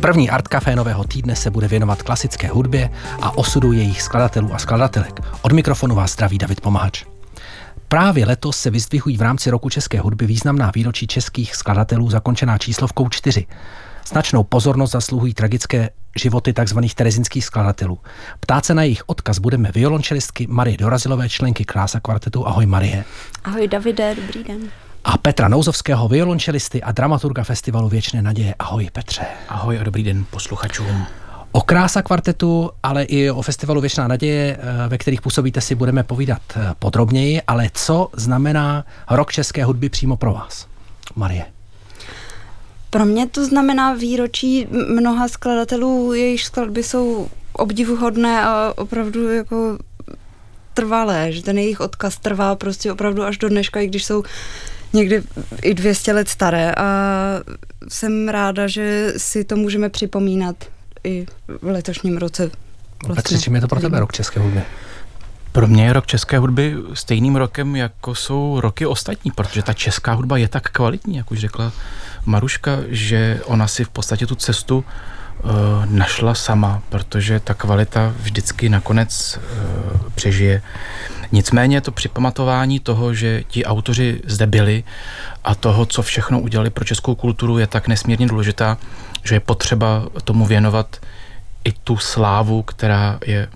První ArtCafé nového týdne se bude věnovat klasické hudbě a osudu jejich skladatelů a skladatelek. Od mikrofonu vás zdraví David Pomahač. Právě letos se vyzdvihují v rámci Roku české hudby významná výročí českých skladatelů zakončená číslovkou 4. Značnou pozornost zasluhují tragické životy tzv. Terezinských skladatelů. Ptát se na jejich odkaz budeme violončelistky Marie Dorazilové, členky Krása Kvartetu. Ahoj Marie. Ahoj Davide, dobrý den. A Petra Nouzovského, violončelisty a dramaturga festivalu Věčné naděje. Ahoj Petře. Ahoj a dobrý den posluchačům. O Krása Kvartetu, ale i o festivalu Věčná naděje, ve kterých působíte, si budeme povídat podrobněji, ale co znamená Rok české hudby přímo pro vás? Marie. Pro mě to znamená výročí mnoha skladatelů, jejichž skladby jsou obdivuhodné a opravdu jako trvalé, že ten jejich odkaz trvá prostě opravdu až do dneška, i když jsou někdy i 200 let staré, a jsem ráda, že si to můžeme připomínat i v letošním roce. Petře, čím je to pro tebe Rok české hudby? Pro mě je Rok české hudby stejným rokem, jako jsou roky ostatní, protože ta česká hudba je tak kvalitní, jak už řekla Maruška, že ona si v podstatě tu cestu našla sama, protože ta kvalita vždycky nakonec přežije. Nicméně to připamatování toho, že ti autoři zde byli a toho, co všechno udělali pro českou kulturu, je tak nesmírně důležitá, že je potřeba tomu věnovat i tu slávu, která je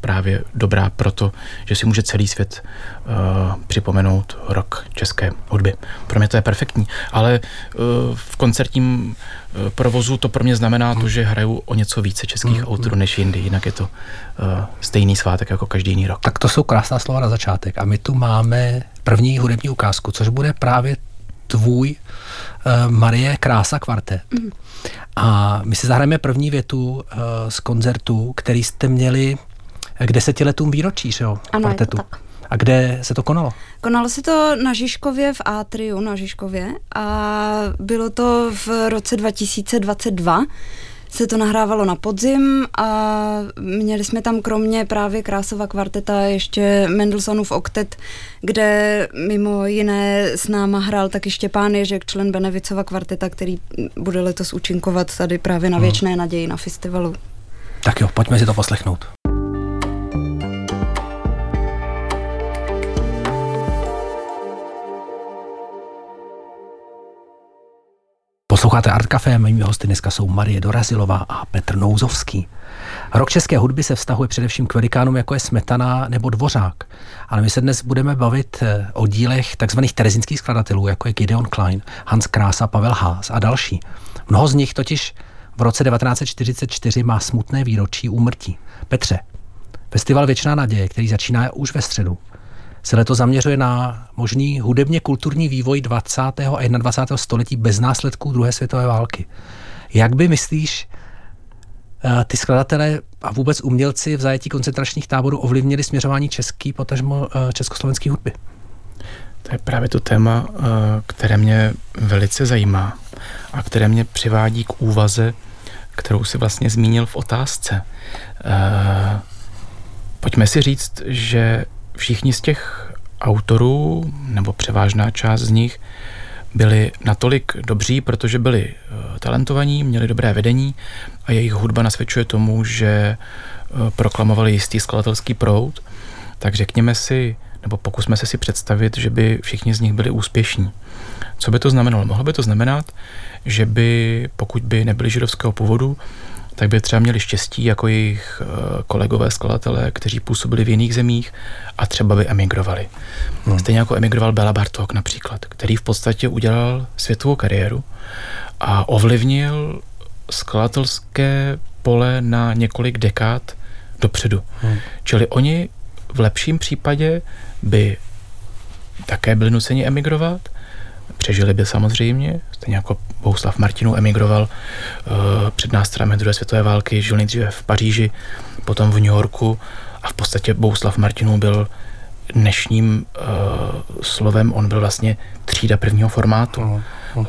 právě dobrá proto, že si může celý svět připomenout Rok české hudby. Pro mě to je perfektní, ale v koncertním provozu to pro mě znamená to, že hraju o něco více českých autorů než jindy, jinak je to stejný svátek jako každý jiný rok. Tak to jsou krásná slova na začátek a my tu máme první hudební ukázku, což bude právě tvůj Marie Krása Kvartet. A my si zahrajeme první větu z koncertu, který jste měli k 10 letům výročí, že jo? Ano, kvartetu. Je to tak. A kde se to konalo? Konalo se to na Žižkově, v Atriu na Žižkově, a bylo to v roce 2022. Se to nahrávalo na podzim a měli jsme tam kromě právě Krásova kvarteta ještě Mendelssohnův oktet, kde mimo jiné s náma hrál taky Štěpán Ježek, člen Benevicova kvarteta, který bude letos účinkovat tady právě na Věčné naději na festivalu. Tak jo, pojďme si to poslechnout. Posloucháte ArtCafé, mými hosty dneska jsou Marie Dorazilová a Petr Nouzovský. Rok české hudby se vztahuje především k velikánům, jako je Smetana nebo Dvořák. Ale my se dnes budeme bavit o dílech takzvaných terezinských skladatelů, jako je Gideon Klein, Hans Krása, Pavel Haas a další. Mnoho z nich totiž v roce 1944 má smutné výročí úmrtí. Petře, festival Věčná naděje, který začíná už ve středu, se letos zaměřuje na možný hudebně kulturní vývoj 20. a 21. století bez následků druhé světové války. Jak by, myslíš, ty skladatelé a vůbec umělci v zajetí koncentračních táborů ovlivnili směřování české, potažmo československé hudby? To je právě to téma, které mě velice zajímá a které mě přivádí k úvaze, kterou si vlastně zmínil v otázce. Pojďme si říct, že všichni z těch autorů, nebo převážná část z nich, byli natolik dobří, protože byli talentovaní, měli dobré vedení a jejich hudba nasvědčuje tomu, že proklamovali jistý skladatelský proud. Tak řekněme si, nebo pokusme se si představit, že by všichni z nich byli úspěšní. Co by to znamenalo? Mohlo by to znamenat, že by, pokud by nebyli židovského původu, tak by třeba měli štěstí jako jejich kolegové skladatelé, kteří působili v jiných zemích, a třeba by emigrovali. Stejně jako emigroval Bella Bartók například, který v podstatě udělal světovou kariéru a ovlivnil skladatelské pole na několik dekád dopředu. Čili oni v lepším případě by také byli nuceni emigrovat, přežili by samozřejmě, stejně jako Bohuslav Martinů emigroval před nástrami druhé světové války, žil nejdříve v Paříži, potom v New Yorku, a v podstatě Bohuslav Martinů byl dnešním slovem, on byl vlastně třída prvního formátu,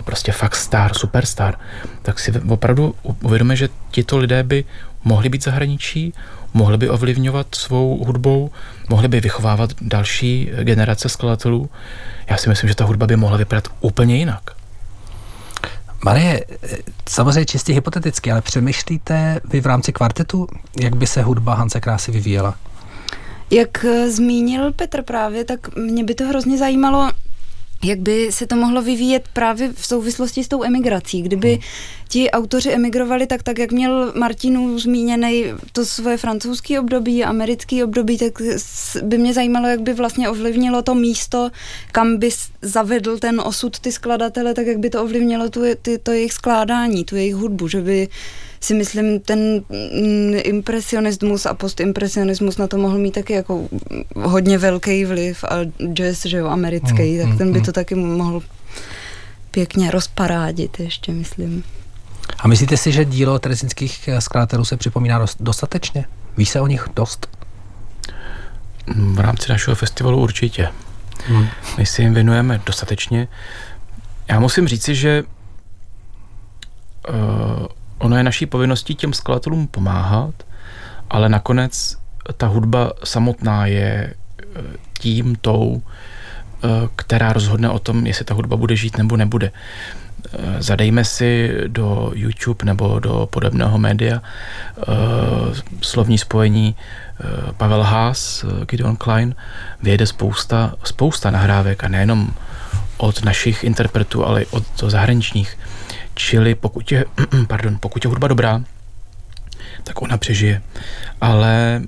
prostě fakt star, superstar. Tak si opravdu uvědomíme, že tito lidé by mohli být zahraničí, mohli by ovlivňovat svou hudbou, mohli by vychovávat další generace skladatelů. Já si myslím, že ta hudba by mohla vypadat úplně jinak. Marie, samozřejmě čistě hypoteticky, ale přemýšlíte vy v rámci kvartetu, jak by se hudba Hanse Krásy vyvíjela? Jak zmínil Petr právě, tak mě by to hrozně zajímalo, jak by se to mohlo vyvíjet právě v souvislosti s tou emigrací. Kdyby ti autoři emigrovali, tak jak měl Martinů zmíněný to svoje francouzské období, americké období, tak by mě zajímalo, jak by vlastně ovlivnilo to místo, kam by zavedl ten osud ty skladatele, tak jak by to ovlivnilo to jejich skládání, tu jejich hudbu, že by si myslím, ten impresionismus a postimpresionismus na to mohl mít taky jako hodně velký vliv a jazz, že jo, americký, tak ten by to taky mohl pěkně rozparádit ještě, myslím. A myslíte si, že dílo terezínských skladatelů se připomíná dostatečně? Ví se o nich dost? V rámci našeho festivalu určitě. My si jim věnujeme dostatečně. Já musím říci, že ono je naší povinností těm skladatelům pomáhat, ale nakonec ta hudba samotná je tím tou, která rozhodne o tom, jestli ta hudba bude žít nebo nebude. Zadejme si do YouTube nebo do podobného média slovní spojení Pavel Haas, Gideon Klein, vyjede spousta nahrávek a nejenom od našich interpretů, ale i od zahraničních. Čili pokud je hudba dobrá, tak ona přežije. Ale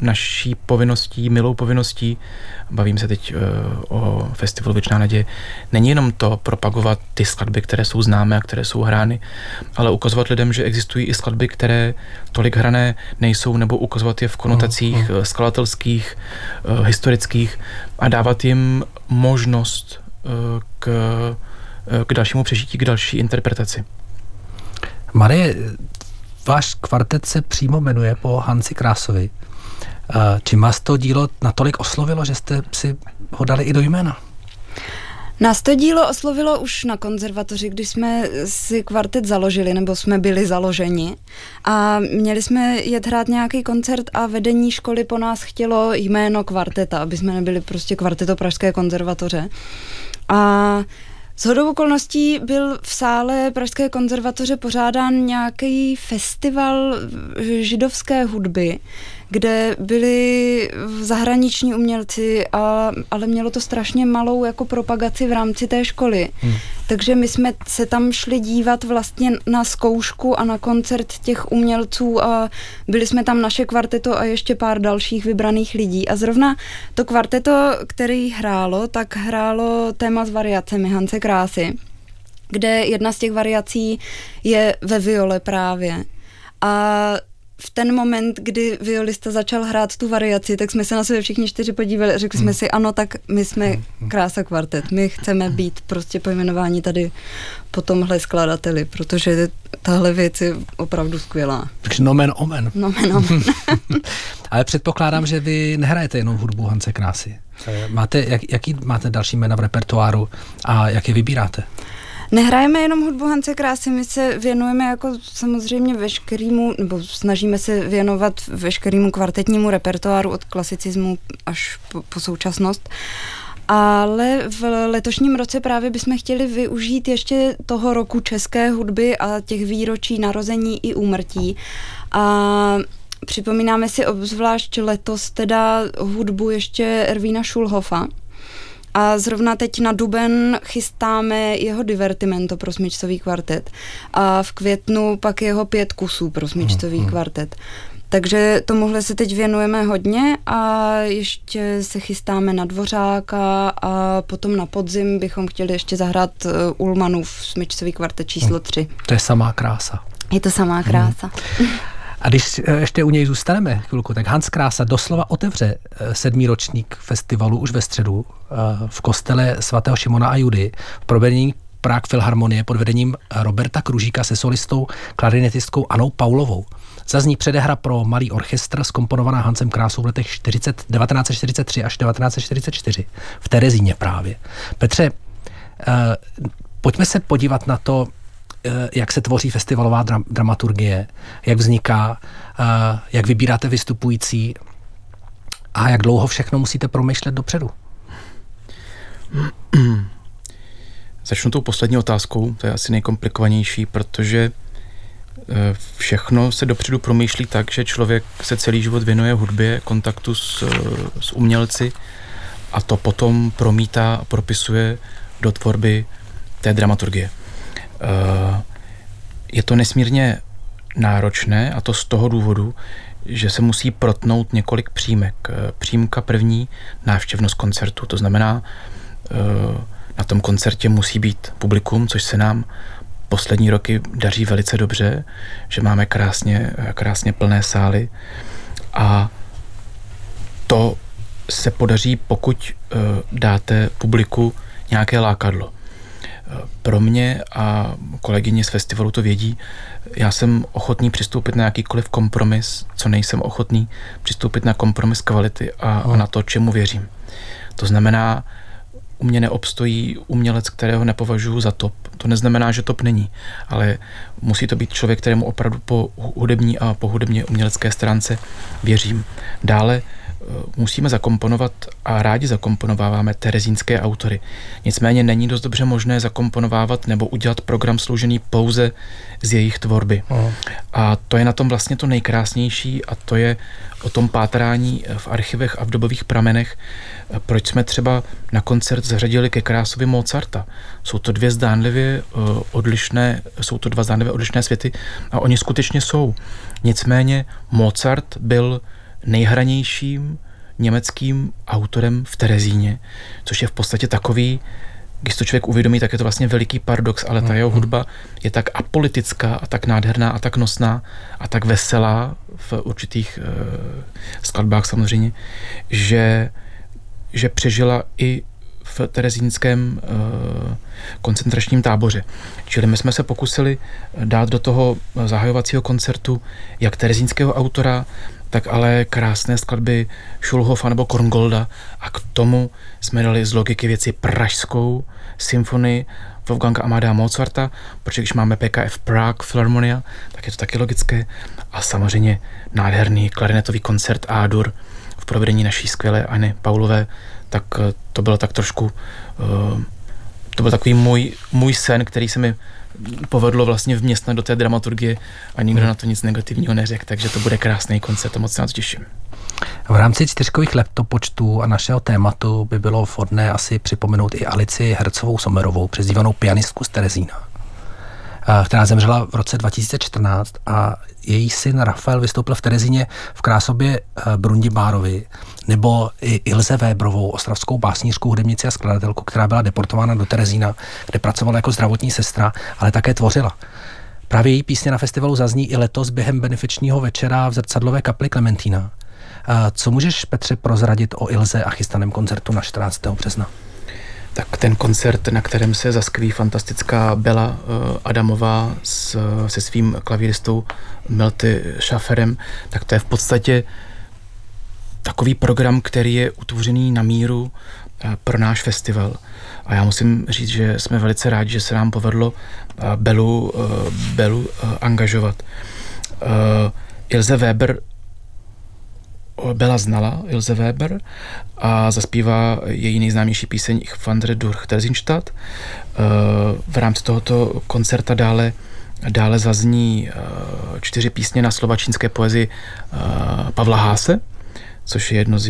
naší povinností, milou povinností, bavím se teď o festivalu Věčná naděje, není jenom to propagovat ty skladby, které jsou známé a které jsou hrány, ale ukazovat lidem, že existují i skladby, které tolik hrané nejsou, nebo ukazovat je v konotacích skladatelských, historických a dávat jim možnost k dalšímu přežití, k další interpretaci. Marie, váš kvartet se přímo jmenuje po Hansi Krásovi. Čím vás to dílo natolik oslovilo, že jste si ho dali i do jména? Nás to dílo oslovilo už na konzervatoři, když jsme si kvartet založili, nebo jsme byli založeni. A měli jsme jet hrát nějaký koncert a vedení školy po nás chtělo jméno kvarteta, aby jsme nebyli prostě kvarteto Pražské konzervatoře. A shodou okolností byl v sále Pražské konzervatoře pořádán nějaký festival židovské hudby, kde byli zahraniční umělci, ale mělo to strašně malou jako propagaci v rámci té školy. Takže my jsme se tam šli dívat vlastně na zkoušku a na koncert těch umělců a byli jsme tam naše kvarteto a ještě pár dalších vybraných lidí. A zrovna to kvarteto, který hrálo, tak hrálo téma s variacemi Hanse Krásy, kde jedna z těch variací je ve viole právě. A v ten moment, kdy violista začal hrát tu variaci, tak jsme se na sebe všichni čtyři podívali a řekli jsme si, ano, tak my jsme Krása kvartet, my chceme být prostě pojmenováni tady po tomhle skladateli, protože tahle věc je opravdu skvělá. Takže nomen omen. Nomen omen. Ale předpokládám, že vy nehrajete jenom hudbu Hanse Krásy. Máte, jaký máte další jména v repertoáru a jak je vybíráte? Nehrajeme jenom hudbu Hanse Krásy, my se věnujeme jako samozřejmě veškerému, nebo snažíme se věnovat veškerému kvartetnímu repertoáru od klasicismu až po současnost. Ale v letošním roce právě bychom chtěli využít ještě toho roku české hudby a těch výročí narození i úmrtí. A připomínáme si obzvlášť letos teda hudbu ještě Erwina Schulhoffa. A zrovna teď na duben chystáme jeho divertimento pro smyčcový kvartet. A v květnu pak jeho 5 kusů pro smyčcový kvartet. Takže tomuhle se teď věnujeme hodně a ještě se chystáme na Dvořáka a potom na podzim bychom chtěli ještě zahrát Ullmannův smyčcový kvartet číslo 3. To je samá krása. Je to samá krása. A když ještě u něj zůstaneme chvilku, tak Hans Krása doslova otevře 7. ročník festivalu už ve středu v kostele svatého Šimona a Judy v provedení Prague Philharmonie pod vedením Roberta Kružíka se solistou klarinetistkou Annou Paulovou. Zazní předehra pro malý orchestr zkomponovaná Hansem Krásou v letech 1943 až 1944 v Terezíně právě. Petře, pojďme se podívat na to, jak se tvoří festivalová dramaturgie, jak vzniká, jak vybíráte vystupující a jak dlouho všechno musíte promýšlet dopředu. Začnu tou poslední otázkou, to je asi nejkomplikovanější, protože všechno se dopředu promýšlí tak, že člověk se celý život věnuje hudbě, kontaktu s umělci a to potom promítá a propisuje do tvorby té dramaturgie. Je to nesmírně náročné a to z toho důvodu, že se musí protnout několik přímek. Přímka první, návštěvnost koncertu, to znamená, na tom koncertě musí být publikum, což se nám poslední roky daří velice dobře, že máme krásně plné sály a to se podaří, pokud dáte publiku nějaké lákadlo. Pro mě a kolegyně z festivalu to vědí, já jsem ochotný přistoupit na jakýkoliv kompromis, co nejsem ochotný přistoupit na kompromis kvality a na to, čemu věřím. To znamená, u mě neobstojí umělec, kterého nepovažuji za top. To neznamená, že top není, ale musí to být člověk, kterému opravdu po hudební a po hudebně umělecké stránce věřím. Dále musíme zakomponovat a rádi zakomponováváme terezínské autory. Nicméně není dost dobře možné zakomponovávat nebo udělat program složený pouze z jejich tvorby. Aha. A to je na tom vlastně to nejkrásnější a to je o tom pátrání v archivech a v dobových pramenech, proč jsme třeba na koncert zařadili ke Krásovi Mozarta. Jsou to dva zdánlivě odlišné světy a oni skutečně jsou. Nicméně Mozart byl nejhranějším německým autorem v Terezíně, což je v podstatě takový, když to člověk uvědomí, tak je to vlastně veliký paradox, ale ta jeho hudba je tak apolitická a tak nádherná a tak nosná a tak veselá v určitých skladbách samozřejmě, že přežila i v terezínském koncentračním táboře. Čili my jsme se pokusili dát do toho zahajovacího koncertu jak terezínského autora, tak ale krásné skladby Schulhoffa nebo Korngolda a k tomu jsme dali z logiky věci pražskou symfonii Wolfganga Amadea Mozarta, protože když máme PKF Prague Philharmonia, tak je to taky logické a samozřejmě nádherný klarinetový koncert A-dur v provedení naší skvělé Anny Paulové, tak to bylo tak trošku, to byl takový můj sen, který se mi povedlo vlastně vměstnat do té dramaturgie a nikdo na to nic negativního neřekl, takže to bude krásný koncert, to moc se na to těším. V rámci čtyřkových laptopočtů a našeho tématu by bylo vhodné asi připomenout i Alici Hercovou-Somerovou, přezdívanou pianistku z Terezína, která zemřela v roce 2014 a její syn Rafael vystoupil v Terezíně v Krásově Brundibárovi, nebo i Ilse Weberovou, ostravskou básnířku, hudebnici a skladatelku, která byla deportována do Terezína, kde pracovala jako zdravotní sestra, ale také tvořila. Právě její písně na festivalu zazní i letos během benefičního večera v zrcadlové kapli Klementína. Co můžeš, Petře, prozradit o Ilse a chystaném koncertu na 14. března? Tak ten koncert, na kterém se zaskví fantastická Bella Adamová se svým klavíristou Melty Shaferem, tak to je v podstatě takový program, který je utvořený na míru pro náš festival. A já musím říct, že jsme velice rádi, že se nám povedlo Bellu angažovat. Ilse Weber Bella znala Ilse Weber a zaspívá její nejznámější píseň Ich wandre durch Theresienstadt. V rámci tohoto koncerta dále zazní 4 písně na slova čínské poezii Pavla Haase, což je jedna z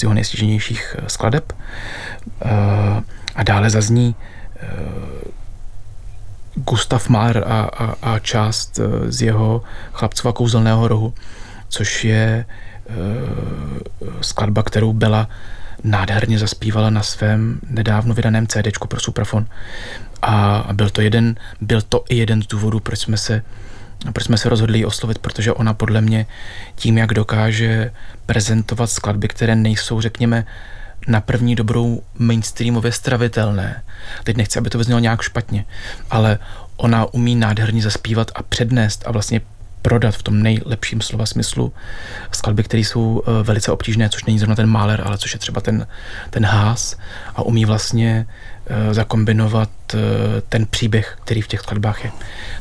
jeho nejstěžejnějších skladeb. A dále zazní Gustav Mahler a část z jeho Chlapcova kouzelného rohu, což je skladba, kterou Bella nádherně zaspívala na svém nedávno vydaném CDčku pro suprafon. A byl to i jeden z důvodů, proč jsme se rozhodli ji oslovit, protože ona podle mě tím, jak dokáže prezentovat skladby, které nejsou, řekněme, na první dobrou mainstreamově stravitelné. Teď nechci, aby to vyznělo nějak špatně, ale ona umí nádherně zaspívat a přednést a vlastně prodat v tom nejlepším slova smyslu skladby, které jsou velice obtížné, což není zrovna ten Mahler, ale což je třeba ten Haas a umí vlastně zakombinovat ten příběh, který v těch skladbách je.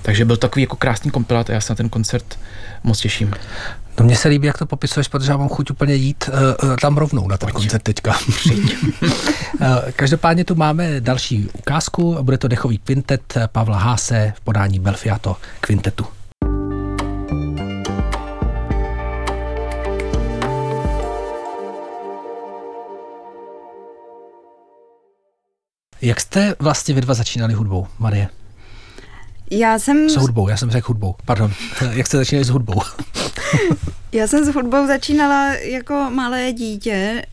Takže byl takový jako krásný kompilát a já se na ten koncert moc těším. No mně se líbí, jak to popisuješ, protože já mám chuť úplně jít tam rovnou na ten koncert teďka. Každopádně tu máme další ukázku, bude to dechový kvintet Pavla Haase v podání Belfiato kvintetu. Jak jste vlastně vy dva začínali hudbou, Marie? Jak jste začínali s hudbou? Já jsem s hudbou začínala jako malé dítě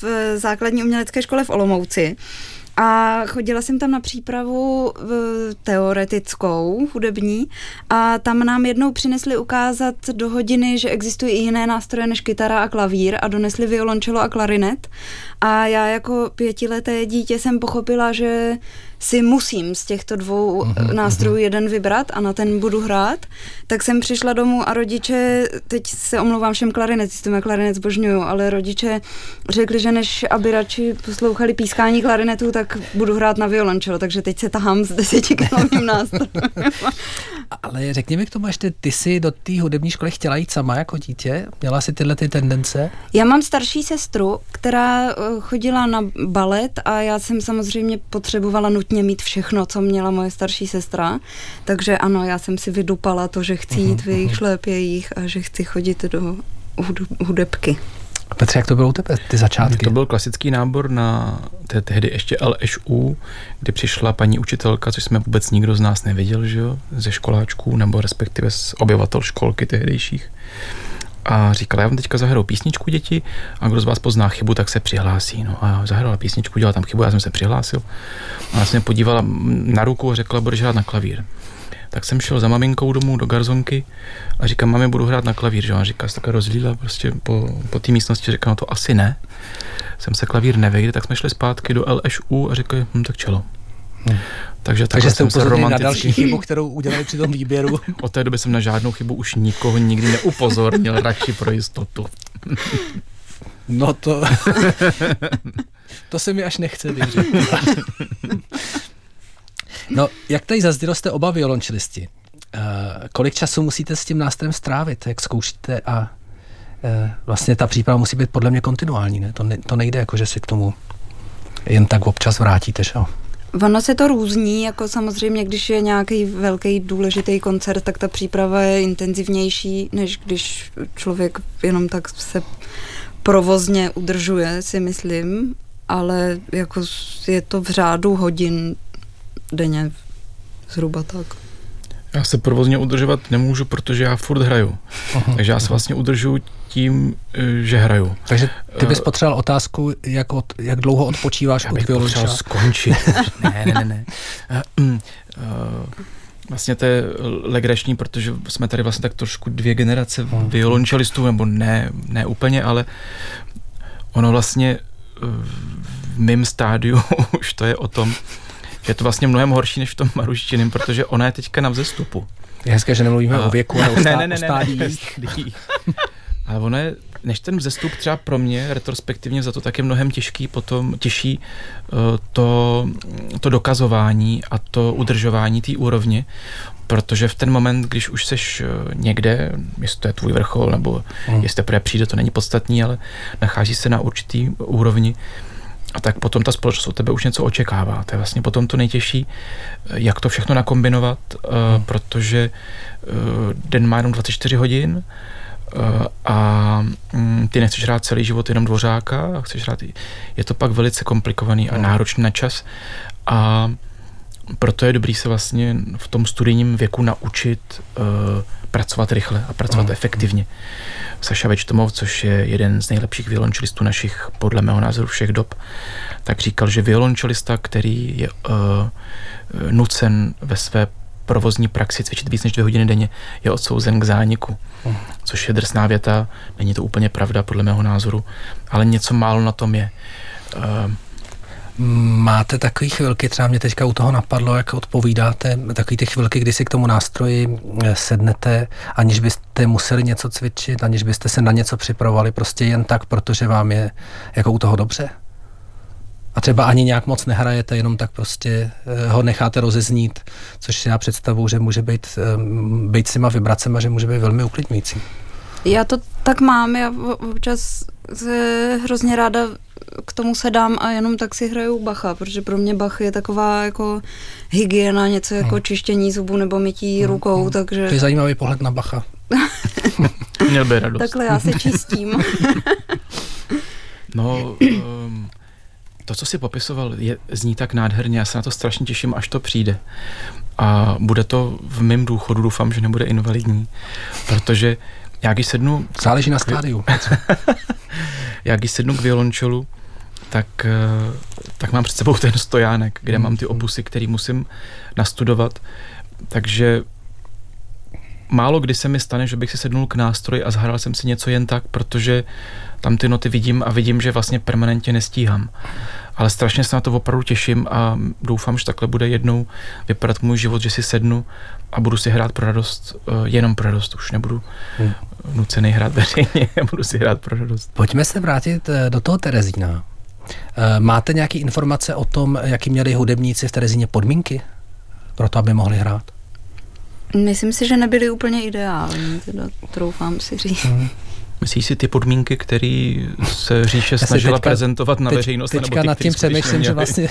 v základní umělecké škole v Olomouci a chodila jsem tam na přípravu teoretickou, hudební, a tam nám jednou přinesli ukázat do hodiny, že existují i jiné nástroje než kytara a klavír, a donesli violončelo a klarinet. A já jako pětileté dítě jsem pochopila, že si musím z těchto dvou nástrojů jeden vybrat a na ten budu hrát. Tak jsem přišla domů a rodiče, teď se omlouvám všem klarinetistům, já klarinet zbožňuju, ale rodiče řekli, že než aby radši poslouchali pískání klarinetu, tak budu hrát na violončelo, takže teď se tahám s 10kilovým nástrojem. Ale řekni mi k tomu ještě, ty jsi do té hudební školy chtěla jít sama jako dítě? Měla jsi tyhle ty tendence? Já mám starší sestru, která chodila na balet a já jsem samozřejmě potřebovala nutně mít všechno, co měla moje starší sestra. Takže ano, já jsem si vydupala to, že chci jít v jejich šlépějích a že chci chodit do hudebky. Petře, jak to bylo u tebe, ty začátky? To byl klasický nábor na tehdy ještě LŠU, kdy přišla paní učitelka, což jsme vůbec nikdo z nás nevěděl, že jo, ze školáčků, nebo respektive z obyvatel školky tehdejších. A říkala, já vám teďka zahraju písničku, děti, a kdo z vás pozná chybu, tak se přihlásí. No a zahrala písničku, dělala tam chybu, já jsem se přihlásil. A já jsem podívala na ruku a řekla, budeš hrát na klavír. Tak jsem šel za maminkou domů do garzonky a říkám, mami, budu hrát na klavír, že jo? A říká, se tak rozlíla prostě po té místnosti, říkám, no to asi ne. Jsem se klavír nevejde, tak jsme šli zpátky do LŠU a říkali, tak čelo. Takže jste upozornili na další chybu, kterou udělali při tom výběru. Od té doby jsem na žádnou chybu už nikoho nikdy neupozornil, radši pro jistotu. No to se mi až nechce věřit. No, jak tady zazdělo, jste oba violončelisti. Kolik času musíte s tím nástrojem strávit, jak zkoušíte, a vlastně ta příprava musí být podle mě kontinuální, ne? To nejde jako, že si k tomu jen tak občas vrátíte, že jo? Ono se to různí, jako samozřejmě, když je nějaký velký důležitý koncert, tak ta příprava je intenzivnější, než když člověk jenom tak se provozně udržuje, si myslím, ale jako je to v řádu hodin denně, zhruba tak. Já se provozně udržovat nemůžu, protože já furt hraju. Takže já se vlastně udržuji tím, že hraju. Takže ty bys potřeboval otázku, jak dlouho odpočíváš od biologa. Já bych skončit. Ne. Vlastně to je legrační, protože jsme tady vlastně tak trošku dvě generace violončelistů, nebo ne úplně, ale ono vlastně v mým stádiu už to je o tom, je to vlastně mnohem horší než v tom maruštinném, protože ona je teďka na vzestupu. Je hezké, že nemluvíme o věku, ale o stádích. Ale ono je, než ten vzestup třeba pro mě, retrospektivně za to tak je mnohem těžší to dokazování a to udržování té úrovně, protože v ten moment, když už seš někde, jestli to je tvůj vrchol, nebo jestli teprve přijde, to není podstatný, ale nachází se na určitý úrovni, a tak potom ta společnost od tebe už něco očekává. To je vlastně potom to nejtěžší, jak to všechno nakombinovat, protože den má jenom 24 hodin a ty nechceš hrát celý život jenom Dvořáka, a chceš hrát je to pak velice komplikovaný a náročný na čas, a proto je dobrý se vlastně v tom studijním věku naučit pracovat rychle a pracovat efektivně. Saša Večtomov, což je jeden z nejlepších violončelistů našich, podle mého názoru, všech dob, tak říkal, že violončelista, který je nucen ve své provozní praxi cvičit víc než 2 hodiny denně, je odsouzen k zániku. Což je drsná věta, není to úplně pravda, podle mého názoru, ale něco málo na tom je. Máte takové chvilky, třeba mě teďka u toho napadlo, jak odpovídáte, takové ty chvilky, kdy si k tomu nástroji sednete, aniž byste museli něco cvičit, aniž byste se na něco připravovali, prostě jen tak, protože vám je jako u toho dobře? A třeba ani nějak moc nehrajete, jenom tak prostě ho necháte rozeznít, což si já představuji, že může být s těma vibracema, že může být velmi uklidňující. Já to tak mám, já občas hrozně ráda k tomu se dám a jenom tak si hraju Bacha, protože pro mě Bach je taková jako hygiena, něco jako čištění zubů nebo mytí rukou, takže... To je zajímavý pohled na Bacha. Měl by radost. Takhle já se čistím. No, to, co jsi popisoval, zní tak nádherně, já se na to strašně těším, až to přijde. A bude to v mém důchodu, doufám, že nebude invalidní, protože já když sednu... Záleží na stádiu. Já když sednu k violončelu, tak mám před sebou ten stojánek, kde mám ty opusy, který musím nastudovat, takže málo kdy se mi stane, že bych si sednul k nástroji a zahrál jsem si něco jen tak, protože tam ty noty vidím a vidím, že vlastně permanentně nestíhám. Ale strašně se na to opravdu těším a doufám, že takhle bude jednou vypadat můj život, že si sednu a budu si hrát pro radost, jenom pro radost. Už nebudu nucený hrát veřejně, budu si hrát pro radost. Pojďme se vrátit do toho Terezína. Máte nějaké informace o tom, jaký měli hudebníci v Terezíně podmínky pro to, aby mohli hrát? Myslím si, že nebyly úplně ideální, teda troufám si říct. Myslíš si ty podmínky, které se říše snažila prezentovat na veřejnost? Teďka nad tím přemýšlím, že vlastně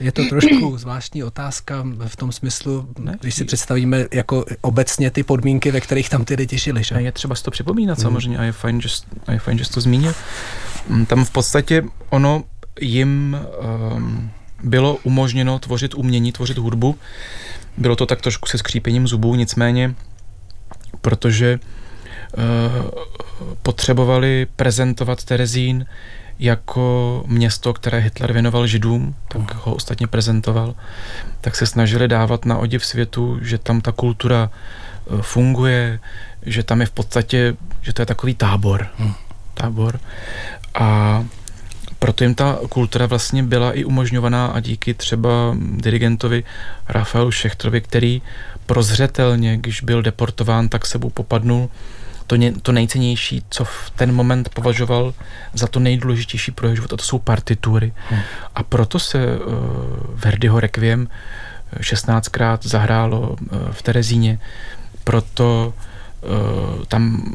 je to trošku zvláštní otázka v tom smyslu, ne, když si představíme jako obecně ty podmínky, ve kterých tam ty lidi žili. Že? Je třeba si to připomínat samozřejmě a je fajn, že jsi to zmínil. Tam v podstatě ono jim bylo umožněno tvořit umění, tvořit hudbu. Bylo to tak trošku se skřípěním zubů, nicméně, protože potřebovali prezentovat Terezín jako město, které Hitler věnoval Židům, tak ho ostatně prezentoval, tak se snažili dávat na odiv světu, že tam ta kultura funguje, že tam je v podstatě, že to je takový tábor. A proto jim ta kultura vlastně byla i umožňovaná a díky třeba dirigentovi Rafaelu Schechterovi, který prozřetelně, když byl deportován, tak sebou popadnul to nejcennější, co v ten moment považoval za to nejdůležitější pro jeho život, a to jsou partitury. A proto se Verdiho Requiem 16krát zahrálo v Terezíně, proto tam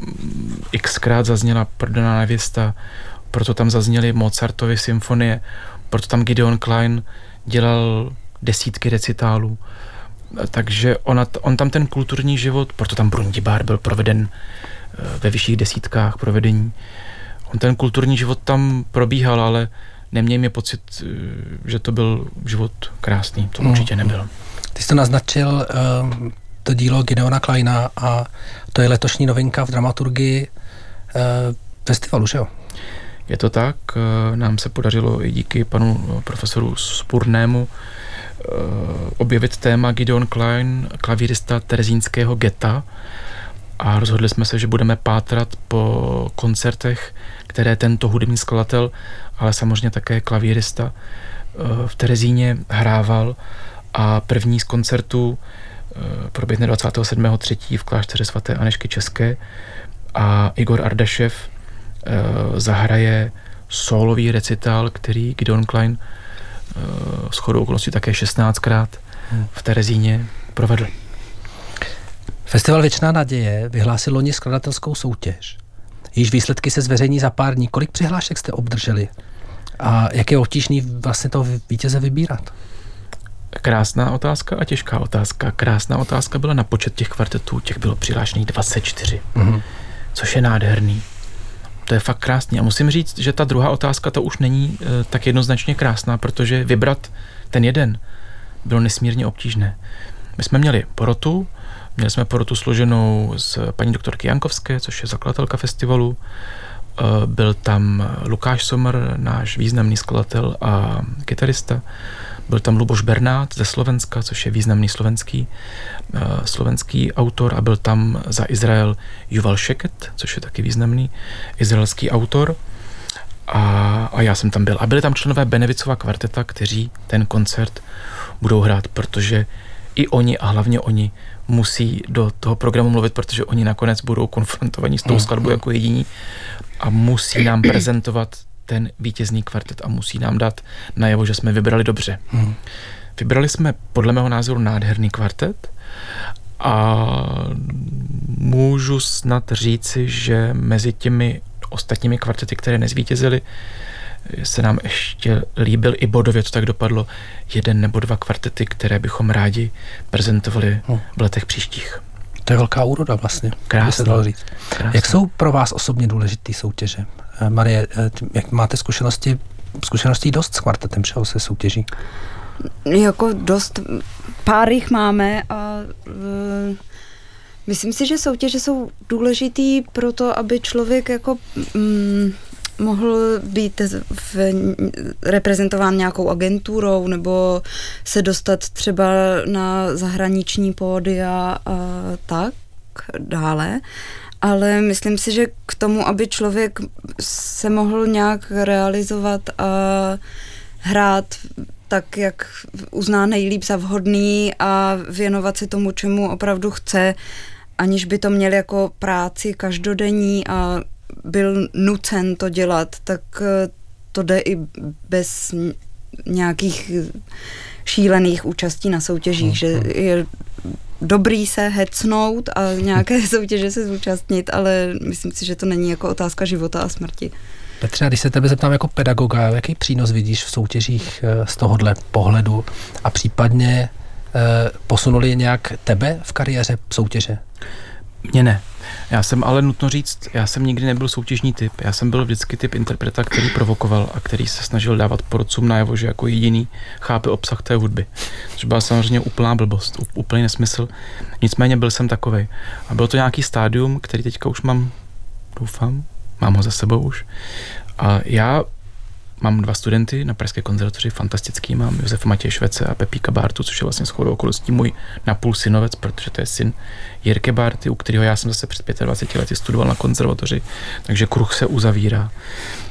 xkrát zazněla Prodaná nevěsta, proto tam zazněly Mozartovy symfonie, proto tam Gideon Klein dělal desítky recitálů. Takže on tam ten kulturní život, proto tam Brundibár byl proveden ve vyšších desítkách provedení. On ten kulturní život tam probíhal, ale neměl mi pocit, že to byl život krásný. To určitě nebyl. Ty jsi to naznačil, to dílo Gideona Kleina, a to je letošní novinka v dramaturgii festivalu, že jo? Je to tak, nám se podařilo i díky panu profesoru Spurnému objevit téma Gideon Klein, klavírista terezínského geta, a rozhodli jsme se, že budeme pátrat po koncertech, které tento hudební skladatel, ale samozřejmě také klavírista v Terezíně hrával, a první z koncertů proběhne 27.3. v klášteře sv. Anežky České a Igor Ardašev zahraje sólový recitál, který Gideon Klein shodou okolností také 16krát v Terezíně provedl. Festival Věčná naděje vyhlásil loni skladatelskou soutěž. Již výsledky se zveřejní za pár dní. Kolik přihlášek jste obdrželi? A jak je obtížný vlastně toho vítěze vybírat? Krásná otázka a těžká otázka. Krásná otázka byla na počet těch kvartetů, těch bylo přihlášených 24, což je nádherný. To je fakt krásný. A musím říct, že ta druhá otázka, to už není tak jednoznačně krásná, protože vybrat ten jeden bylo nesmírně obtížné. My jsme měli porotu, složenou z paní doktorky Jankovské, což je zakladatelka festivalu. Byl tam Lukáš Somr, náš významný skladatel a kytarista. Byl tam Luboš Bernát ze Slovenska, což je významný slovenský autor, a byl tam za Izrael Juval Šeket, což je taky významný izraelský autor. A já jsem tam byl. A byli tam členové Benevicova kvarteta, kteří ten koncert budou hrát, protože i oni, a hlavně oni, musí do toho programu mluvit, protože oni nakonec budou konfrontovaní s tou skladbou jako jediní a musí nám prezentovat ten vítězný kvartet a musí nám dát najevo, že jsme vybrali dobře. Vybrali jsme podle mého názoru nádherný kvartet A můžu snad říci, že mezi těmi ostatními kvartety, které nezvítězily, se nám ještě líbil i bodově, to tak dopadlo, jeden nebo dva kvartety, které bychom rádi prezentovali v letech příštích. To je velká úroda vlastně. Krásně. Jak jsou pro vás osobně důležité soutěže? Marie, jak máte zkušeností dost s kvartetem, všeho se soutěží? Jako dost, pár jich máme a myslím si, že soutěže jsou důležitý proto, aby člověk jako mohl být reprezentován nějakou agenturou nebo se dostat třeba na zahraniční pódia a tak dále. Ale myslím si, že k tomu, aby člověk se mohl nějak realizovat a hrát tak, jak uzná nejlíp za vhodný a věnovat se tomu, čemu opravdu chce, aniž by to měl jako práci každodenní a byl nucen to dělat, tak to jde i bez nějakých šílených účastí na soutěžích, že je dobrý se hecnout a nějaké soutěže se zúčastnit, ale myslím si, že to není jako otázka života a smrti. Petře, když se tebe zeptám jako pedagoga, jaký přínos vidíš v soutěžích z tohohle pohledu a případně posunuli nějak tebe v kariéře soutěže? Mně ne. Já jsem ale nutno říct, já jsem nikdy nebyl soutěžní typ. Já jsem byl vždycky typ interpreta, který provokoval a který se snažil dávat porodcům najevo, že jako jediný chápe obsah té hudby. Což byla samozřejmě úplná blbost, úplný nesmysl. Nicméně byl jsem takovej. A bylo to nějaký stádium, který teďka už mám, doufám, mám ho za sebou už. A já mám dva studenty na Pražské konzervatoři, fantastický, mám Josefa Matěje Švece a Pepíka Bártu, což je vlastně shodou okolností můj napůl synovec, protože to je syn Jirky Bárty, u kterého já jsem zase před 25 lety studoval na konzervatoři, takže kruh se uzavírá.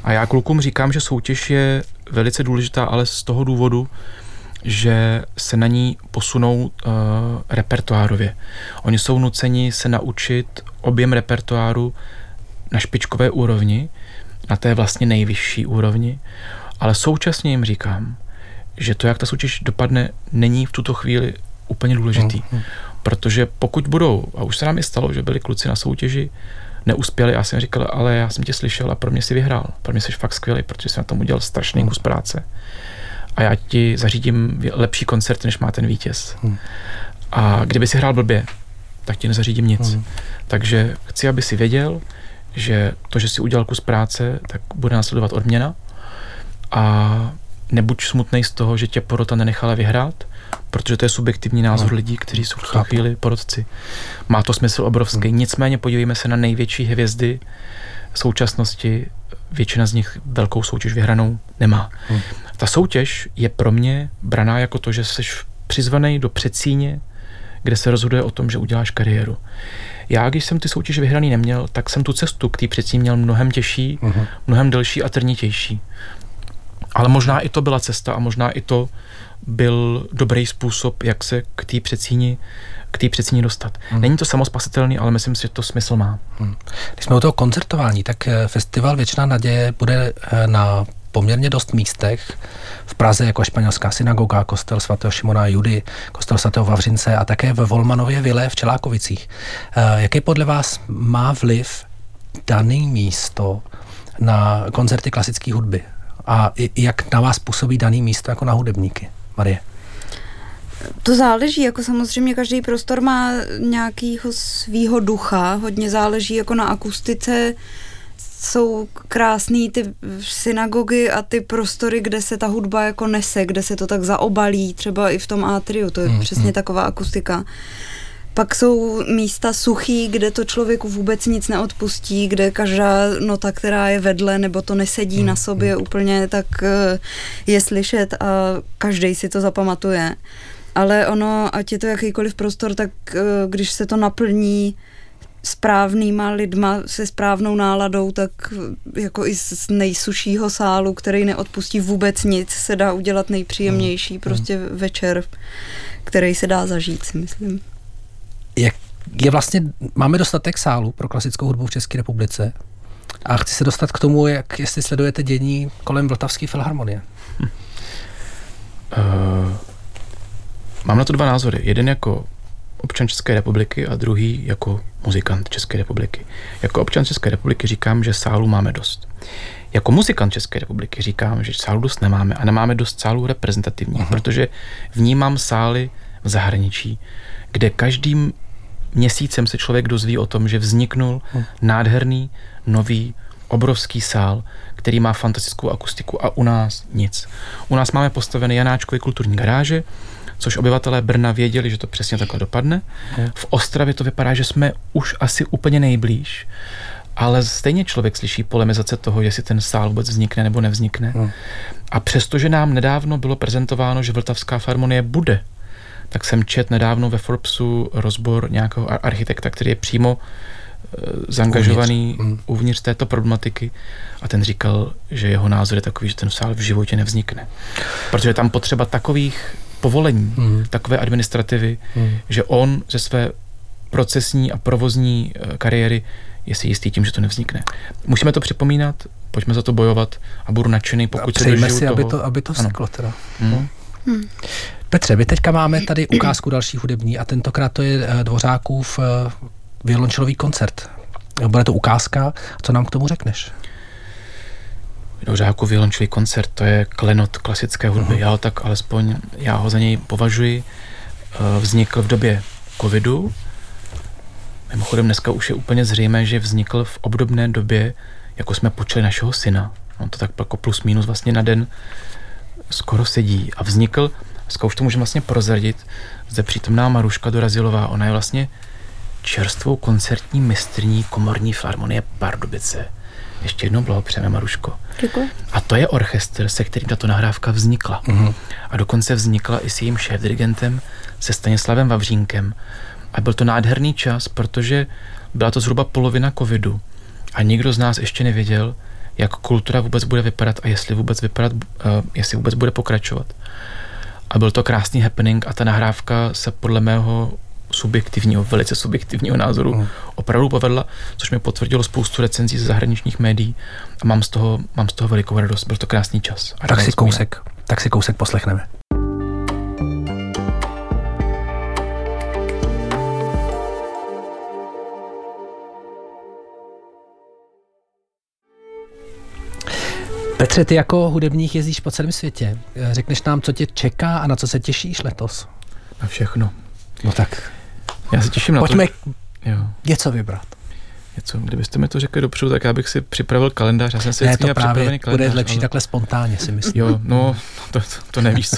A já klukům říkám, že soutěž je velice důležitá, ale z toho důvodu, že se na ní posunou repertoárově. Oni jsou nuceni se naučit objem repertoáru na špičkové úrovni, na té vlastně nejvyšší úrovni, ale současně jim říkám, že to, jak ta soutěž dopadne, není v tuto chvíli úplně důležitý. Protože pokud budou, a už se nám i stalo, že byli kluci na soutěži, neuspěli, já jsem říkal, ale já jsem tě slyšel a pro mě jsi vyhrál, pro mě jsi fakt skvělý, protože jsi na tom udělal strašný kus práce. A já ti zařídím lepší koncert, než má ten vítěz. A kdyby si hrál blbě, tak ti nezařídím nic. Takže chci, aby si věděl, že to, že si udělal kus práce, tak bude následovat odměna a nebuď smutnej z toho, že tě porota nenechala vyhrát, protože to je subjektivní názor lidí, kteří jsou v tu chvíli porotci. Má to smysl obrovský. Nicméně podívejme se na největší hvězdy současnosti. Většina z nich velkou soutěž vyhranou nemá. Ta soutěž je pro mě braná jako to, že jsi přizvaný do předsíně, kde se rozhoduje o tom, že uděláš kariéru. Já, když jsem ty soutěže vyhraný neměl, tak jsem tu cestu k té předtím měl mnohem těžší, mnohem delší a trnitější. Ale možná i to byla cesta a možná i to byl dobrý způsob, jak se k té předsíni dostat. Není to samospasitelný, ale myslím si, že to smysl má. Když jsme u toho koncertování, tak festival Věčná naděje bude na poměrně dost místech v Praze, jako Španělská synagoga, kostel sv. Šimona Judy, kostel sv. Vavřince a také ve Volmanově vile v Čelákovicích. Jaký podle vás má vliv daný místo na koncerty klasické hudby? A jak na vás působí daný místo jako na hudebníky? Marie? To záleží, jako samozřejmě každý prostor má nějakýho svýho ducha, hodně záleží jako na akustice. Jsou krásný ty synagogy a ty prostory, kde se ta hudba jako nese, kde se to tak zaobalí, třeba i v tom atriu, to je přesně taková akustika. Pak jsou místa suchý, kde to člověku vůbec nic neodpustí, kde každá nota, která je vedle, nebo to nesedí na sobě úplně, tak je slyšet a každej si to zapamatuje. Ale ono, ať je to jakýkoliv prostor, tak když se to naplní správnýma lidma se správnou náladou, tak jako i z nejsušího sálu, který neodpustí vůbec nic, se dá udělat nejpříjemnější prostě večer, který se dá zažít, si myslím. Je vlastně, máme dostatek sálu pro klasickou hudbu v České republice a chci se dostat k tomu, jak jestli sledujete dění kolem Vltavské filharmonie. Mám na to dva názory. Jeden jako občan České republiky a druhý jako muzikant České republiky. Jako občan České republiky říkám, že sálu máme dost. Jako muzikant České republiky říkám, že sálu dost nemáme a nemáme dost sálů reprezentativních, protože vnímám sály v zahraničí, kde každým měsícem se člověk dozví o tom, že vzniknul nádherný, nový, obrovský sál, který má fantastickou akustiku a u nás nic. U nás máme postaveny Janáčkovy kulturní garáže, což obyvatelé Brna věděli, že to přesně takhle dopadne. V Ostravě to vypadá, že jsme už asi úplně nejblíž, ale stejně člověk slyší polemizace toho, jestli ten sál vůbec vznikne nebo nevznikne. A přestože nám nedávno bylo prezentováno, že Vltavská filharmonie bude, tak jsem čet nedávno ve Forbesu rozbor nějakého architekta, který je přímo zaangažovaný uvnitř této problematiky a ten říkal, že jeho názor je takový, že ten sál v životě nevznikne. Protože tam potřeba takových povolení, takové administrativy, že on ze své procesní a provozní kariéry je si jistý tím, že to nevznikne. Musíme to připomínat, pojďme za to bojovat a budu nadšený, pokud se dožiju toho. Aby to vzniklo teda. Petře, my teďka máme tady ukázku další hudební a tentokrát to je Dvořákův violončelový koncert. Bude to ukázka, co nám k tomu řekneš? Dvořákův violončelový koncert, to je klenot klasické hudby. Já ho za něj považuji. Vznikl v době covidu. Mimochodem dneska už je úplně zřejmé, že vznikl v obdobné době, jako jsme počali našeho syna. On to tak jako plus minus vlastně na den skoro sedí. A vznikl, dneska už to můžeme vlastně prozradit, zde přítomná Maruška Dorazilová, ona je vlastně čerstvou koncertní mistrní komorní filharmonie Pardubice. Ještě jednou blahopřejeme, Maruško. Děkuji. A to je orchestr, se kterým tato nahrávka vznikla. A dokonce vznikla i s jejím šéfdirigentem, se Stanislavem Vavřínkem. A byl to nádherný čas, protože byla to zhruba polovina covidu a nikdo z nás ještě nevěděl, jak kultura vůbec bude vypadat a jestli vůbec bude pokračovat. A byl to krásný happening a ta nahrávka se podle mého velice subjektivního názoru opravdu povedla, což mi potvrdilo spoustu recenzí ze zahraničních médií a mám z toho velikou radost. Byl to krásný čas. Tak si kousek poslechneme. Petře, ty jako hudebník jezdíš po celém světě. Řekneš nám, co tě čeká a na co se těšíš letos? Na všechno. No tak. Já se těším na to. Pojďme něco vybrat. Kdybyste mi to řekli dopředu, tak já bych si připravil kalendář. Já jsem si vždycky připravený kalendář. Bude lepší takhle spontánně, si myslím. Jo, no, to nevíš,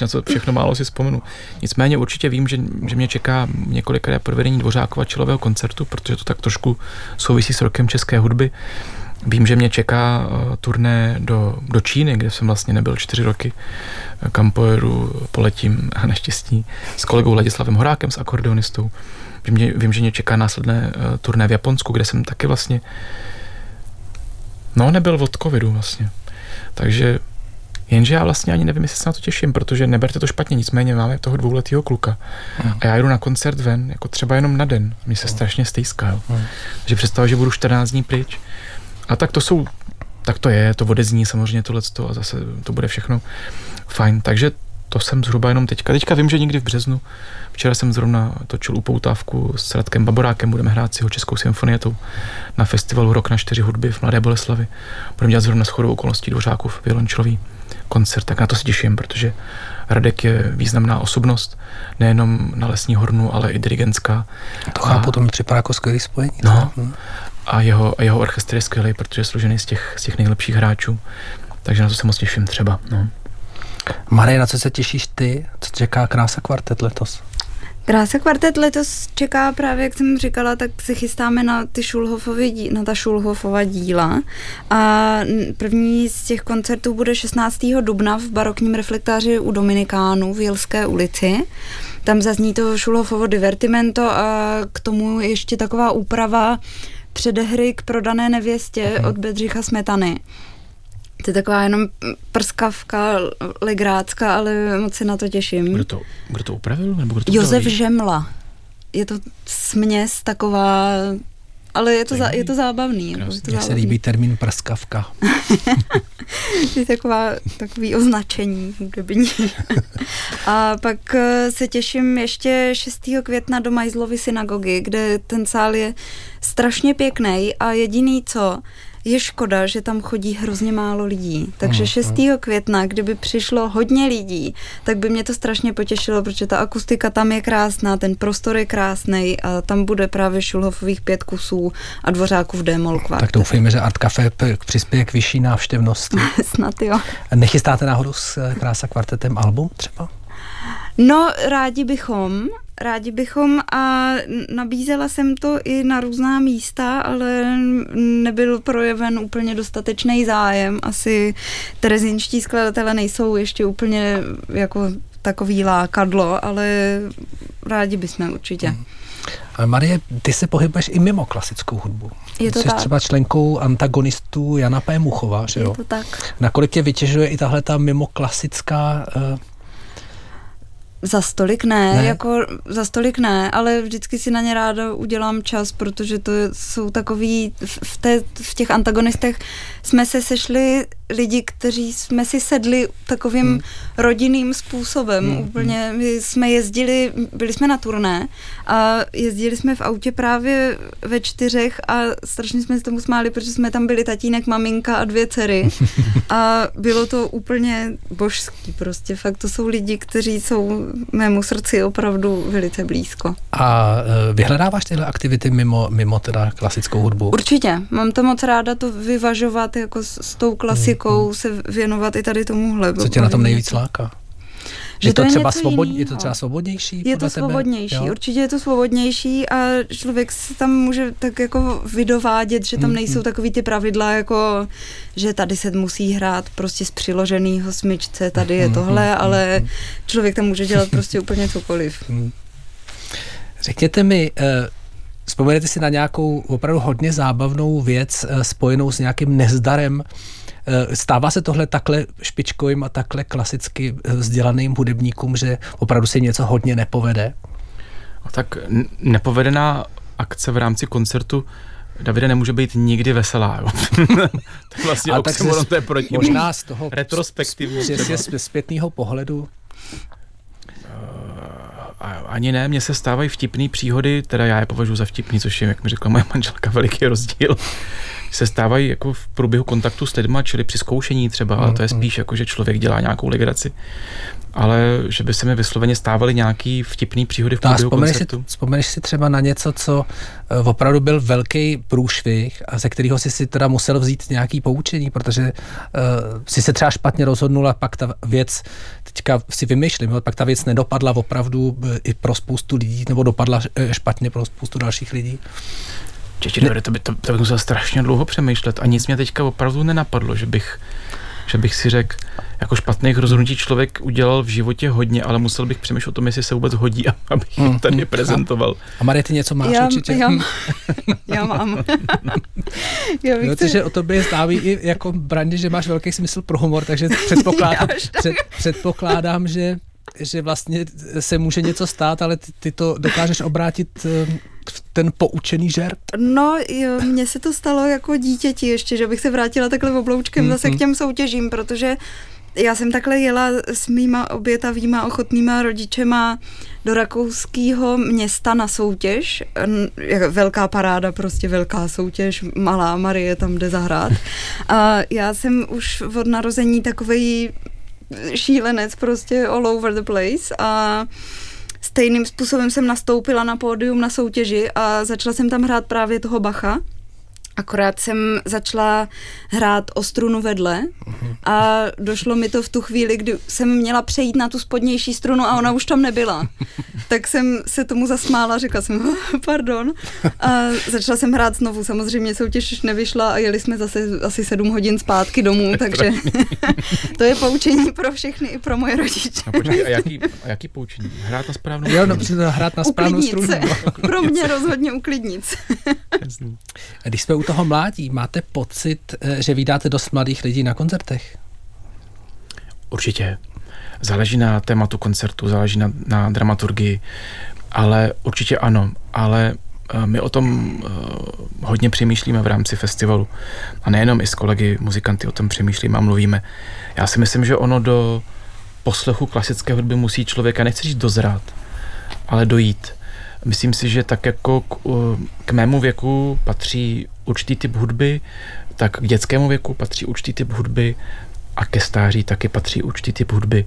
na co všechno málo si vzpomenu. Nicméně určitě vím, že mě čeká několikrát provedení Dvořákova čelového koncertu, protože to tak trošku souvisí s rokem české hudby. Vím, že mě čeká turné do Číny, kde jsem vlastně nebyl 4 roky. Kam poletím a naštěstí s kolegou Ladislavem Horákem, s akordeonistou. Vím, že mě čeká následné turné v Japonsku, kde jsem taky vlastně nebyl od covidu vlastně. Takže jenže já vlastně ani nevím, jestli se na to těším, protože neberte to špatně, nicméně máme toho 2letého kluka. A já jdu na koncert ven, jako třeba jenom na den. Mně se strašně stejská. Takže představu, že budu 14 dní pryč. A to odezní samozřejmě tohleto a zase to bude všechno fajn. Takže to jsem zhruba jenom teďka. Teďka vím, že někdy v březnu, včera jsem zrovna točil upoutávku s Radkem Baborákem, budeme hrát s jeho českou symfonietou na festivalu Rok na 4 hudby v Mladé Boleslavi. Budeme dělat zrovna shodou okolností Dvořákův violončelový koncert, tak na to se těším, protože Radek je významná osobnost, nejenom na Lesní hornu, ale i dirigentská. To chápu, to mi připadá jako skvělý spojení. A jeho orchestr je skvělý, protože je složený z těch nejlepších hráčů. Takže na to se moc těším třeba. Marie, na co se těšíš ty? Co čeká Krása Kvartet letos? Krása Kvartet letos čeká právě, jak jsem říkala, tak se chystáme na ta Schulhoffova díla. A první z těch koncertů bude 16. dubna v barokním reflektáři u Dominikánů v Jilské ulici. Tam zazní to Schulhoffovo divertimento a k tomu ještě taková úprava předehry k Prodané nevěstě od Bedřicha Smetany. To je taková jenom prskavka legrácka, ale moc se na to těším. Kdo to upravil? Josef Žemla. Je to směs taková ale je to zábavný. Jako, mně se líbí termín prskavka. Je takový označení hudební. A pak se těším ještě 6. května do Majzlovy synagogy, kde ten sál je strašně pěkný a jediný co, je škoda, že tam chodí hrozně málo lidí. Takže 6. května, kdyby přišlo hodně lidí, tak by mě to strašně potěšilo, protože ta akustika tam je krásná, ten prostor je krásnej a tam bude právě Schulhoffových 5 kusů a Dvořákův d-moll kvartet. Tak doufejme, že ArtCafé přispěje k vyšší návštěvnosti. Snad jo. Nechystáte náhodou s Krása kvartetem album třeba? No, rádi bychom a nabízela jsem to i na různá místa, ale nebyl projeven úplně dostatečný zájem. Asi terezínští skladatelé nejsou ještě úplně jako takový lákadlo, ale rádi bychom určitě. Ale Marie, ty se pohybuješ i mimo klasickou hudbu. Je to jsi tak. Třeba členkou antagonistů Jana P. Muchova, že jo? Je to tak. Nakolik tě vytěžuje i tahle ta mimo klasická... Za stolik ne, ale vždycky si na ně ráda udělám čas, protože to jsou takový, v těch antagonistech jsme se sešli lidi, kteří jsme si sedli takovým rodinným způsobem. Úplně my jsme jezdili, byli jsme na turné a jezdili jsme v autě právě ve 4 a strašně jsme se tomu smáli, protože jsme tam byli tatínek, maminka a 2 dcery a bylo to úplně božský prostě. Fakt to jsou lidi, kteří jsou mému srdci opravdu velice blízko. A vyhledáváš tyhle aktivity mimo teda klasickou hudbu? Určitě. Mám to moc ráda to vyvažovat jako s tou klasikou se věnovat i tady tomuhle. Co tě na tom nejvíc láká? Že je to třeba svobodnější? Je to svobodnější, určitě je to svobodnější a člověk se tam může tak jako vydovádět, že tam nejsou takový ty pravidla, jako že tady se musí hrát prostě z přiloženýho smyčce, tady je tohle, ale člověk tam může dělat prostě úplně cokoliv. Řekněte mi, vzpomenete si na nějakou opravdu hodně zábavnou věc spojenou s nějakým nezdarem? Stává se tohle takhle špičkovým a takhle klasicky vzdělaným hudebníkům, že opravdu se něco hodně nepovede? Tak nepovedená akce v rámci koncertu Davide nemůže být nikdy veselá. Tak vlastně oxymoron, to je proti. Možná z toho retrospektivně. Zpětného pohledu? Ani ne, mně se stávají vtipný příhody, teda já je považuji za vtipný, což je, jak mi řekla moje manželka, veliký rozdíl. Se stávají jako v průběhu kontaktu s lidma, čili při zkoušení třeba, ale to je spíš jako, že člověk dělá nějakou legraci. Ale že by se mi vysloveně stávaly nějaký vtipný příhody v průběhu koncertu. Vzpomeneš si třeba na něco, co opravdu byl velký průšvih a ze kterého si teda musel vzít nějaký poučení, protože si se třeba špatně rozhodnul a pak ta věc, teďka si vymýšlím, ale pak ta věc nedopadla opravdu i pro spoustu lidí, nebo dopadla špatně pro spoustu dalších lidí. To bych musel strašně dlouho přemýšlet a nic mě teďka opravdu nenapadlo, že bych si řekl, jako špatných rozhodnutí člověk udělal v životě hodně, ale musel bych přemýšlet o tom, jestli se vůbec hodí, abych je tady prezentoval. A Marie, ty něco máš určitě? Já mám. Protože o tobě známý i jako Brandi, že máš velký smysl pro humor, takže předpokládám, že vlastně se může něco stát, ale ty to dokážeš obrátit ten poučený žert? No, jo, mně se to stalo jako dítěti ještě, že bych se vrátila takhle obloučkem zase k těm soutěžím, protože já jsem takhle jela s mýma obětavýma ochotnýma rodičema do rakouského města na soutěž. Velká paráda, prostě velká soutěž, malá Marie tam jde zahrát. A já jsem už od narození takovej šílenec prostě all over the place a stejným způsobem jsem nastoupila na pódium na soutěži a začala jsem tam hrát právě toho Bacha. Akorát jsem začala hrát o strunu vedle a došlo mi to v tu chvíli, kdy jsem měla přejít na tu spodnější strunu a ona už tam nebyla. Tak jsem se tomu zasmála, řekla jsem pardon a začala jsem hrát znovu. Samozřejmě soutěž nevyšla a jeli jsme zase asi 7 hodin zpátky domů, takže to je poučení pro všechny i pro moje rodiče. A jaký poučení? Hrát na správnou strunu? Hrát na správnou strunu. Pro mě rozhodně uklidnic. Když jsme toho mládí, máte pocit, že vydáte dost mladých lidí na koncertech? Určitě. Záleží na tématu koncertu, záleží na dramaturgii, ale určitě ano. Ale my o tom hodně přemýšlíme v rámci festivalu. A nejenom i s kolegy muzikanty o tom přemýšlíme a mluvíme. Já si myslím, že ono do poslechu klasické hudby musí člověka, nechci říct dozrát, ale dojít. Myslím si, že tak jako k mému věku patří určitý typ hudby, tak k dětskému věku patří určitý typ hudby a ke stáří taky patří určitý typ hudby.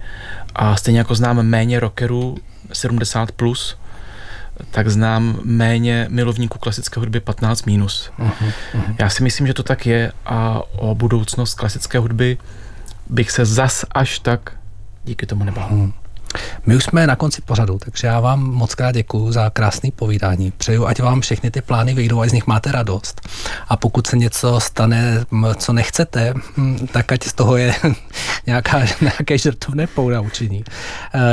A stejně jako znám méně rockerů 70+, plus, tak znám méně milovníků klasické hudby 15 minus. Já si myslím, že to tak je a o budoucnost klasické hudby bych se zas až tak díky tomu nebál. My už jsme na konci pořadu, takže já vám moc krát děkuju za krásné povídání. Přeju, ať vám všechny ty plány vyjdou, ať z nich máte radost. A pokud se něco stane, co nechcete, tak ať z toho je nějaké žertovné poučení.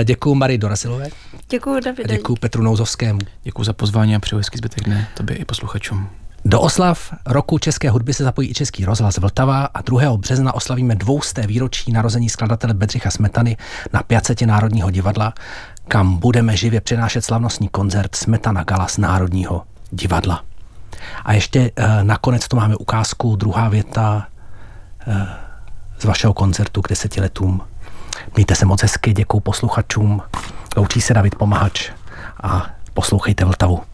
Děkuju Marii Dorazilové. Děkuju Davide. Děkuju Petru Nouzovskému. Děkuju za pozvání a přeju hezký zbytek dne tobě i posluchačům. Do oslav Roku české hudby se zapojí i Český rozhlas Vltava a 2. března oslavíme 200. výročí narození skladatele Bedřicha Smetany na 500. Národního divadla, kam budeme živě přenášet slavnostní koncert Smetana Gala z Národního divadla. A ještě nakonec tu máme ukázku, druhá věta z vašeho koncertu k 10 letům. Mějte se moc hezky, děkuju posluchačům, loučí se David Pomahač a poslouchejte Vltavu.